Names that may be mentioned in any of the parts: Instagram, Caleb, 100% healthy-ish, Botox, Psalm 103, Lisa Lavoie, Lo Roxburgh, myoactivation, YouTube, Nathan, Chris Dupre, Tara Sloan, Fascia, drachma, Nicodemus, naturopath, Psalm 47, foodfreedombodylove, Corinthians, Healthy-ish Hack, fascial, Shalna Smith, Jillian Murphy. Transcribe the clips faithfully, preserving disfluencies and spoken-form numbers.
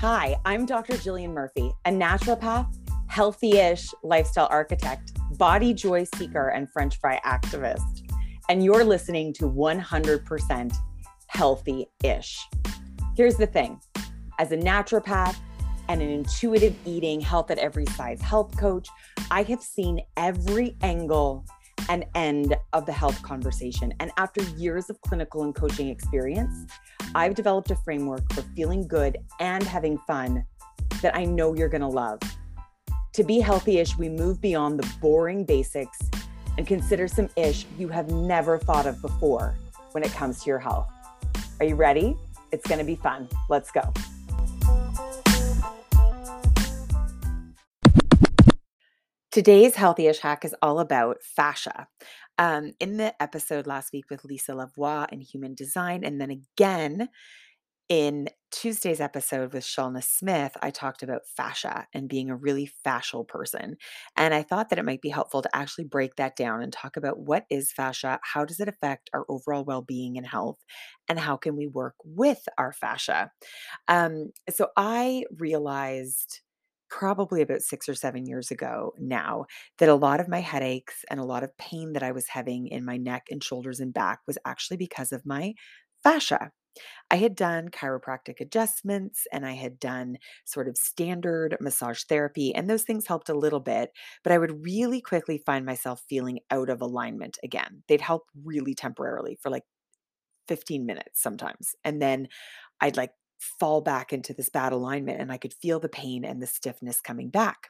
Hi, I'm Doctor Jillian Murphy, a naturopath, healthy-ish lifestyle architect, body joy seeker, and French fry activist. And you're listening to one hundred percent healthy-ish. Here's the thing. As a naturopath and an intuitive eating, health at every size health coach, I have seen every angle and end of the health conversation. And after years of clinical and coaching experience, I've developed a framework for feeling good and having fun that I know you're going to love. To be healthy-ish, we move beyond the boring basics and consider some ish you have never thought of before when it comes to your health. Are you ready? It's going to be fun. Let's go. Today's healthy-ish hack is all about fascia. Um, in the episode last week with Lisa Lavoie and human design, and then again in Tuesday's episode with Shalna Smith, I talked about fascia and being a really fascial person. And I thought that it might be helpful to actually break that down and talk about what is fascia, how does it affect our overall well-being and health, and how can we work with our fascia. Um, so I realized probably about six or seven years ago now, that a lot of my headaches and a lot of pain that I was having in my neck and shoulders and back was actually because of my fascia. I had done chiropractic adjustments and I had done sort of standard massage therapy, and those things helped a little bit, but I would really quickly find myself feeling out of alignment again. They'd help really temporarily for like fifteen minutes sometimes. And then I'd like fall back into this bad alignment, and I could feel the pain and the stiffness coming back.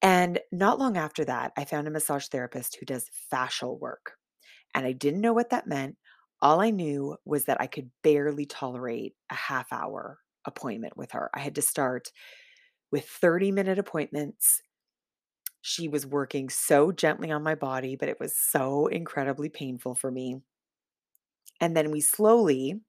And not long after that, I found a massage therapist who does fascial work. And I didn't know what that meant. All I knew was that I could barely tolerate a half hour appointment with her. I had to start with thirty minute appointments. She was working so gently on my body, but it was so incredibly painful for me. And then we slowly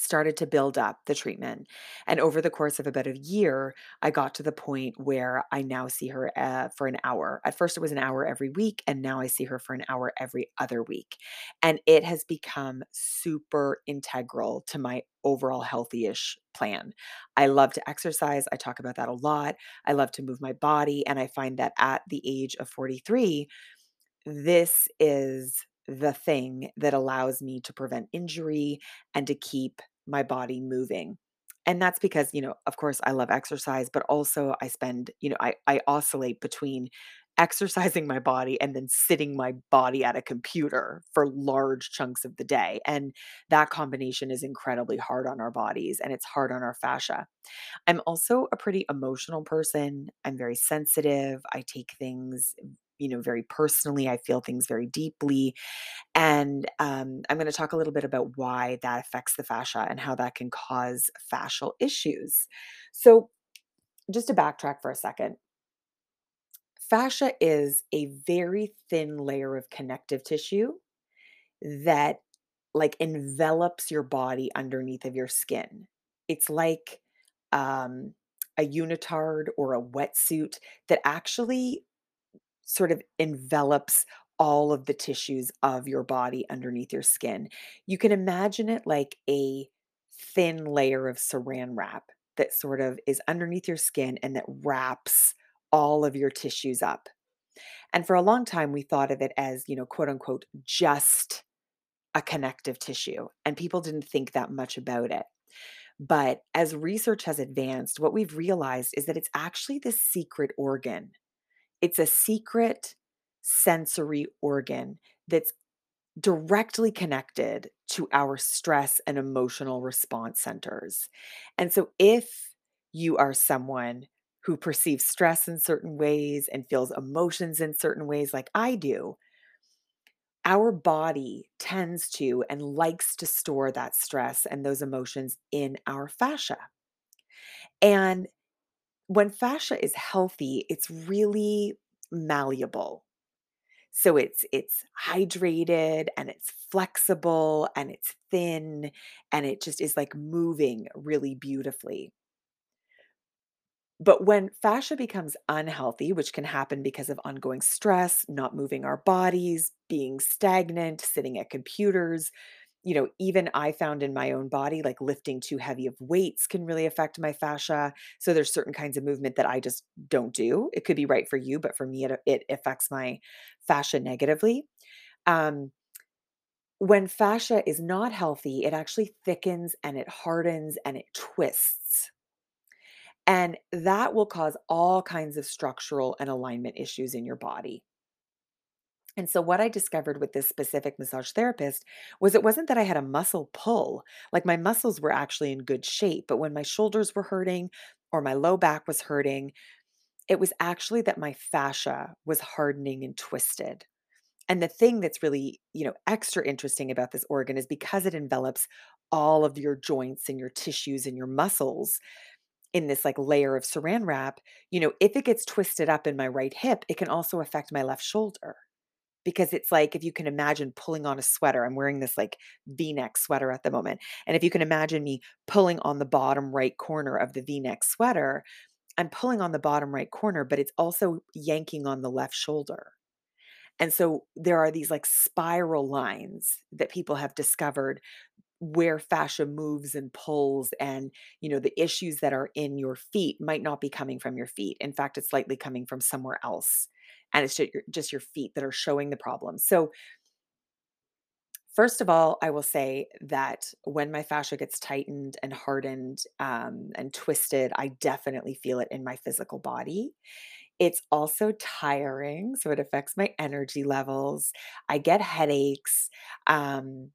started to build up the treatment. And over the course of about a year, I got to the point where I now see her uh, for an hour. At first it was an hour every week, and now I see her for an hour every other week. And it has become super integral to my overall healthy-ish plan. I love to exercise. I talk about that a lot. I love to move my body. And I find that at the age of forty-three, this is the thing that allows me to prevent injury and to keep my body moving. And that's because, you know, of course I love exercise, but also I spend, you know, I, I oscillate between exercising my body and then sitting my body at a computer for large chunks of the day. And that combination is incredibly hard on our bodies, and it's hard on our fascia. I'm also a pretty emotional person. I'm very sensitive. I take things you know, very personally. I feel things very deeply. And um, I'm going to talk a little bit about why that affects the fascia and how that can cause fascial issues. So just to backtrack for a second, fascia is a very thin layer of connective tissue that like envelops your body underneath of your skin. It's like um, a unitard or a wetsuit that actually sort of envelops all of the tissues of your body underneath your skin. You can imagine it like a thin layer of saran wrap that sort of is underneath your skin and that wraps all of your tissues up. And for a long time, we thought of it as, you know, quote unquote, just a connective tissue. And people didn't think that much about it. But as research has advanced, what we've realized is that it's actually this secret organ. It's a secret sensory organ that's directly connected to our stress and emotional response centers. And so if you are someone who perceives stress in certain ways and feels emotions in certain ways like I do, our body tends to and likes to store that stress and those emotions in our fascia. And when fascia is healthy, it's really malleable. So it's it's hydrated and it's flexible and it's thin and it just is like moving really beautifully. But when fascia becomes unhealthy, which can happen because of ongoing stress, not moving our bodies, being stagnant, sitting at computers, you know, even I found in my own body, like lifting too heavy of weights can really affect my fascia. So there's certain kinds of movement that I just don't do. It could be right for you, but for me, it, it affects my fascia negatively. Um, when fascia is not healthy, it actually thickens and it hardens and it twists. And that will cause all kinds of structural and alignment issues in your body. And so what I discovered with this specific massage therapist was it wasn't that I had a muscle pull, like my muscles were actually in good shape, but when my shoulders were hurting or my low back was hurting, it was actually that my fascia was hardening and twisted. And the thing that's really, you know, extra interesting about this organ is because it envelops all of your joints and your tissues and your muscles in this like layer of saran wrap, you know, if it gets twisted up in my right hip, it can also affect my left shoulder. Because it's like, if you can imagine pulling on a sweater, I'm wearing this like V-neck sweater at the moment. And if you can imagine me pulling on the bottom right corner of the V-neck sweater, I'm pulling on the bottom right corner, but it's also yanking on the left shoulder. And so there are these like spiral lines that people have discovered where fascia moves and pulls, and, you know, the issues that are in your feet might not be coming from your feet. In fact, it's likely coming from somewhere else. And it's just your, just your feet that are showing the problem. So first of all, I will say that when my fascia gets tightened and hardened um, and twisted, I definitely feel it in my physical body. It's also tiring, so it affects my energy levels. I get headaches, um,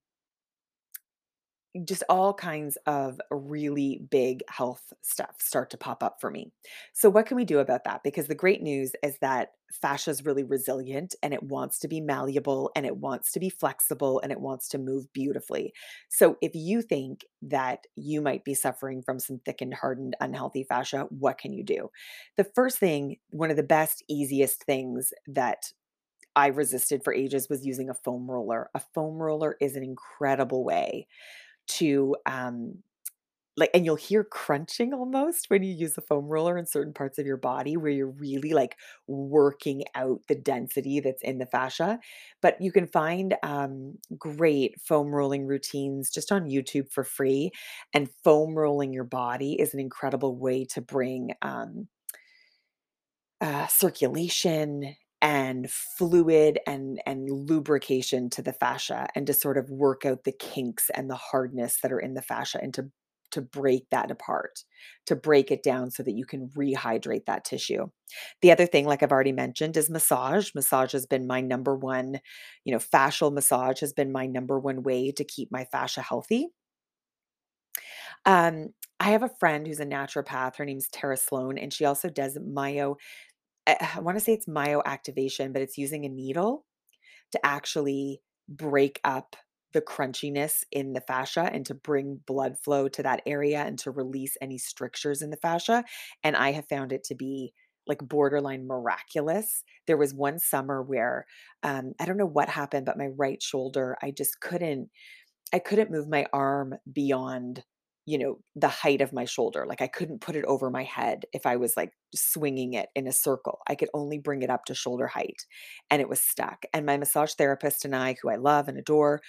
just all kinds of really big health stuff start to pop up for me. So what can we do about that? Because the great news is that fascia is really resilient and it wants to be malleable and it wants to be flexible and it wants to move beautifully. So if you think that you might be suffering from some thickened, hardened, unhealthy fascia, what can you do? The first thing, one of the best, easiest things that I resisted for ages was using a foam roller. A foam roller is an incredible way to, um, like, and you'll hear crunching almost when you use a foam roller in certain parts of your body where you're really like working out the density that's in the fascia. But you can find um, great foam rolling routines just on YouTube for free. And foam rolling your body is an incredible way to bring um, uh, circulation and fluid and, and lubrication to the fascia, and to sort of work out the kinks and the hardness that are in the fascia, and to, to break that apart, to break it down so that you can rehydrate that tissue. The other thing, like I've already mentioned, is massage. Massage has been my number one, you know, fascial massage has been my number one way to keep my fascia healthy. Um, I have a friend who's a naturopath. Her name's Tara Sloan, and she also does myo I want to say it's myoactivation, but it's using a needle to actually break up the crunchiness in the fascia and to bring blood flow to that area and to release any strictures in the fascia. And I have found it to be like borderline miraculous. There was one summer where um, I don't know what happened, but my right shoulder, I just couldn't, I couldn't move my arm beyond, you know, the height of my shoulder. Like I couldn't put it over my head if I was like swinging it in a circle. I could only bring it up to shoulder height, and it was stuck. And my massage therapist and I, who I love and adore,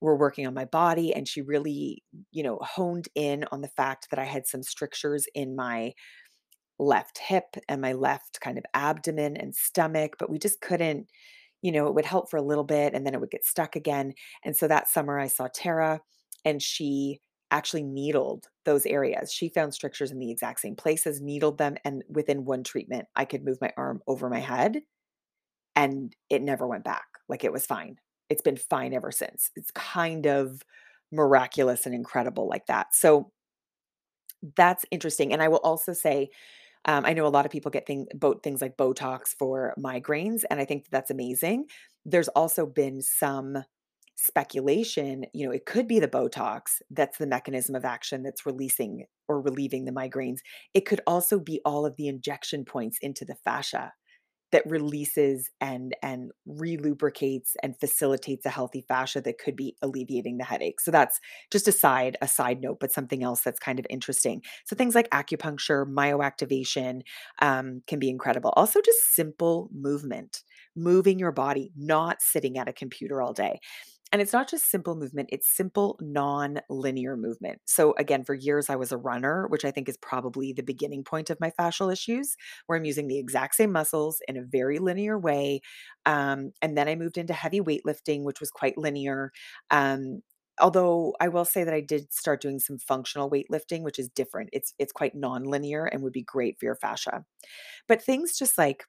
were working on my body. And she really, you know, honed in on the fact that I had some strictures in my left hip and my left kind of abdomen and stomach, but we just couldn't, you know, it would help for a little bit and then it would get stuck again. And so that summer I saw Tara, and she actually needled those areas. She found strictures in the exact same places, needled them, and within one treatment, I could move my arm over my head and it never went back. Like it was fine. It's been fine ever since. It's kind of miraculous and incredible like that. So that's interesting. And I will also say, um, I know a lot of people get things, both things like Botox for migraines, and I think that's amazing. There's also been some speculation, you know, it could be the Botox that's the mechanism of action that's releasing or relieving the migraines. It could also be all of the injection points into the fascia that releases and and relubricates and facilitates a healthy fascia that could be alleviating the headache. So that's just a side a side note, but something else that's kind of interesting. So things like acupuncture, myoactivation um, can be incredible. Also, just simple movement, moving your body, not sitting at a computer all day. And it's not just simple movement, it's simple non-linear movement. So again, for years I was a runner, which I think is probably the beginning point of my fascial issues, where I'm using the exact same muscles in a very linear way. Um, and then I moved into heavy weightlifting, which was quite linear. Um, although I will say that I did start doing some functional weightlifting, which is different. It's it's quite non-linear and would be great for your fascia. But things just like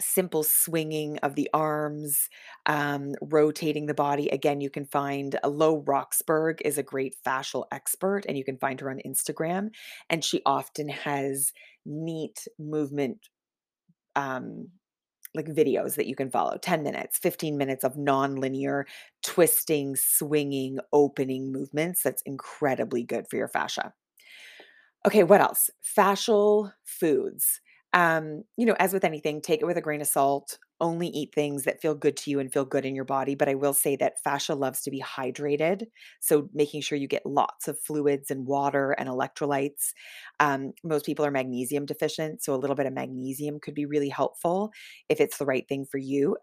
simple swinging of the arms, um, rotating the body. Again, you can find a Lo Roxburgh is a great fascial expert, and you can find her on Instagram. And she often has neat movement, um, like videos that you can follow, ten minutes, fifteen minutes of non-linear twisting, swinging, opening movements. That's incredibly good for your fascia. Okay. What else? Fascial foods. Um, you know, as with anything, take it with a grain of salt, only eat things that feel good to you and feel good in your body. But I will say that fascia loves to be hydrated. So making sure you get lots of fluids and water and electrolytes. Um, most people are magnesium deficient. So a little bit of magnesium could be really helpful if it's the right thing for you.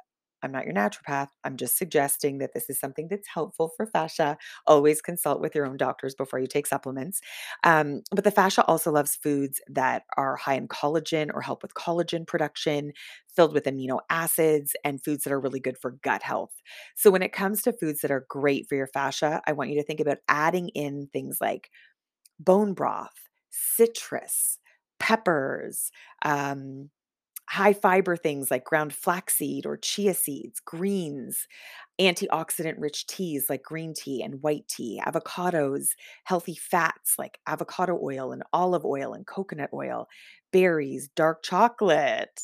I'm not your naturopath. I'm just suggesting that this is something that's helpful for fascia. Always consult with your own doctors before you take supplements. Um, but the fascia also loves foods that are high in collagen or help with collagen production, filled with amino acids, and foods that are really good for gut health. So when it comes to foods that are great for your fascia, I want you to think about adding in things like bone broth, citrus, peppers, um, high fiber things like ground flaxseed or chia seeds, greens, antioxidant rich teas like green tea and white tea, avocados, healthy fats like avocado oil and olive oil and coconut oil, berries, dark chocolate,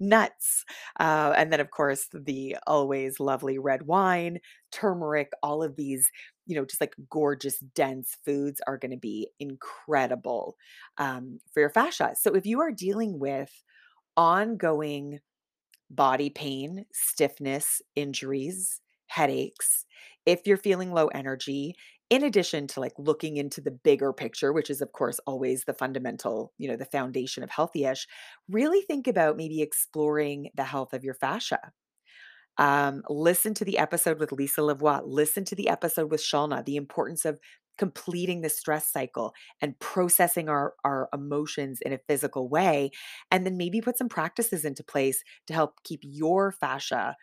nuts. Uh, and then of course the always lovely red wine, turmeric, all of these, you know, just like gorgeous, dense foods are going to be incredible um, for your fascia. So if you are dealing with ongoing body pain, stiffness, injuries, headaches, if you're feeling low energy, in addition to like looking into the bigger picture, which is of course always the fundamental, you know, the foundation of healthy-ish, really think about maybe exploring the health of your fascia. Um, listen to the episode with Lisa Lavoie, listen to the episode with Shalna, the importance of completing the stress cycle and processing our, our emotions in a physical way. And then maybe put some practices into place to help keep your fascia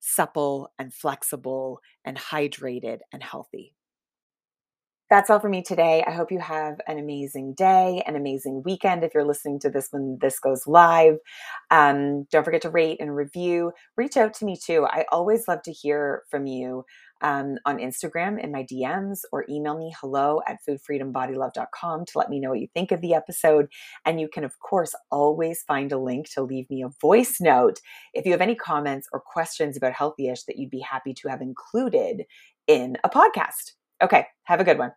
supple and flexible and hydrated and healthy. That's all for me today. I hope you have an amazing day, an amazing weekend. If you're listening to this when this goes live, um, don't forget to rate and review. Reach out to me too. I always love to hear from you um, on Instagram in my D Ms, or email me hello at food freedom body love dot com to let me know what you think of the episode. And you can, of course, always find a link to leave me a voice note if you have any comments or questions about healthy-ish that you'd be happy to have included in a podcast. Okay, have a good one.